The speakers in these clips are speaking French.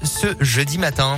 de ce jeudi matin.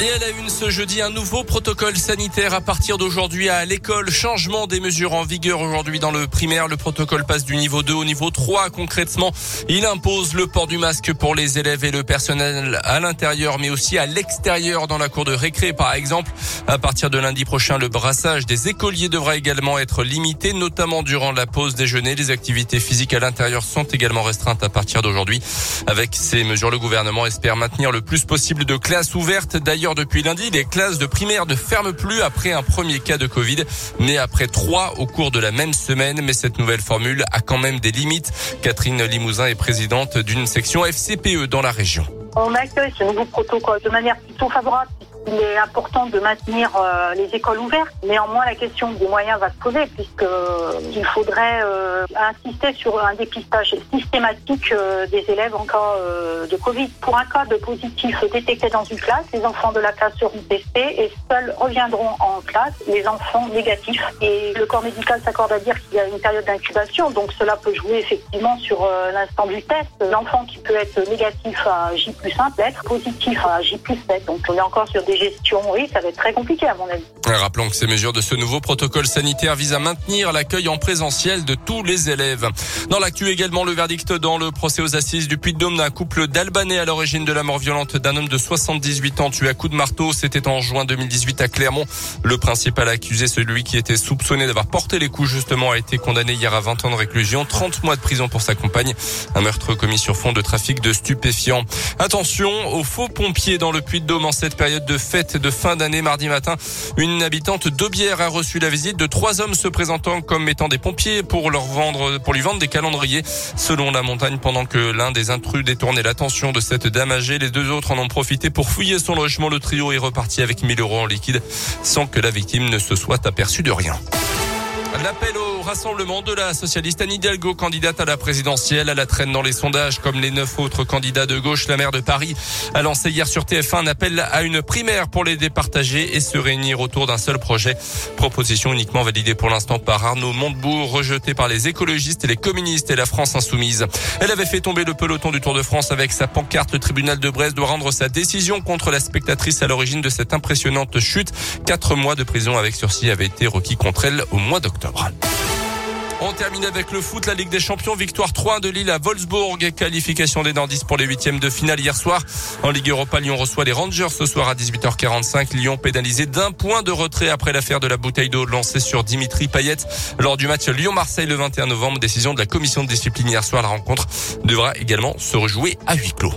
Et à la une ce jeudi, un nouveau protocole sanitaire à partir d'aujourd'hui à l'école. Changement des mesures en vigueur aujourd'hui dans le primaire. Le protocole passe du niveau 2 au niveau 3. Concrètement, il impose le port du masque pour les élèves et le personnel à l'intérieur, mais aussi à l'extérieur dans la cour de récré, par exemple. À partir de lundi prochain, le brassage des écoliers devra également être limité, notamment durant la pause déjeuner. Les activités physiques à l'intérieur sont également restreintes à partir d'aujourd'hui. Avec ces mesures, le gouvernement espère maintenir le plus possible de classes ouvertes. D'ailleurs, depuis lundi, les classes de primaire ne ferment plus après un premier cas de Covid, mais après 3 au cours de la même semaine. Mais cette nouvelle formule a quand même des limites. Catherine Limousin est présidente d'une section FCPE dans la région. On accueille ce nouveau protocole de manière plutôt favorable. Il est important de maintenir les écoles ouvertes. Néanmoins, la question des moyens va se poser puisqu'il faudrait insister sur un dépistage systématique des élèves en cas de Covid. Pour un cas de positif détecté dans une classe, les enfants de la classe seront testés et seuls reviendront en classe les enfants négatifs. Et le corps médical s'accorde à dire qu'il y a une période d'incubation, donc cela peut jouer effectivement sur l'instant du test. L'enfant qui peut être négatif à J+1 peut être positif à J+7. Donc on est encore sur des gestion, oui, ça va être très compliqué à mon avis. Rappelons que ces mesures de ce nouveau protocole sanitaire visent à maintenir l'accueil en présentiel de tous les élèves. Dans l'actu également, le verdict dans le procès aux assises du Puy-de-Dôme d'un couple d'Albanais à l'origine de la mort violente d'un homme de 78 ans tué à coups de marteau. C'était en juin 2018 à Clermont. Le principal accusé, celui qui était soupçonné d'avoir porté les coups justement, a été condamné hier à 20 ans de réclusion, 30 mois de prison pour sa compagne. Un meurtre commis sur fond de trafic de stupéfiants. Attention aux faux pompiers dans le Puy-de-Dôme en cette période de fête de fin d'année. Mardi matin, une habitante d'Aubière a reçu la visite de 3 hommes se présentant comme étant des pompiers pour lui vendre des calendriers. Selon La Montagne, pendant que l'un des intrus détournait l'attention de cette dame âgée, les 2 autres en ont profité pour fouiller son logement. Le trio est reparti avec 1 000 € en liquide sans que la victime ne se soit aperçue de rien. L'appel au rassemblement de la socialiste Anne Hidalgo, candidate à la présidentielle, à la traîne dans les sondages comme les 9 autres candidats de gauche. La maire de Paris a lancé hier sur TF1 un appel à une primaire pour les départager et se réunir autour d'un seul projet. Proposition uniquement validée pour l'instant par Arnaud Montebourg, rejetée par les écologistes et les communistes et la France insoumise. Elle avait fait tomber le peloton du Tour de France avec sa pancarte. Le tribunal de Brest doit rendre sa décision contre la spectatrice à l'origine de cette impressionnante chute. 4 mois de prison avec sursis avaient été requis contre elle au mois d'octobre. On termine avec le foot, la Ligue des Champions, victoire 3-1 de Lille à Wolfsburg, qualification des nordistes pour les 8e de finale hier soir. En Ligue Europa, Lyon reçoit les Rangers ce soir à 18h45. Lyon pénalisé d'un point de retrait après l'affaire de la bouteille d'eau lancée sur Dimitri Payet lors du match Lyon-Marseille le 21 novembre. Décision de la commission de discipline hier soir. La rencontre devra également se rejouer à huis clos.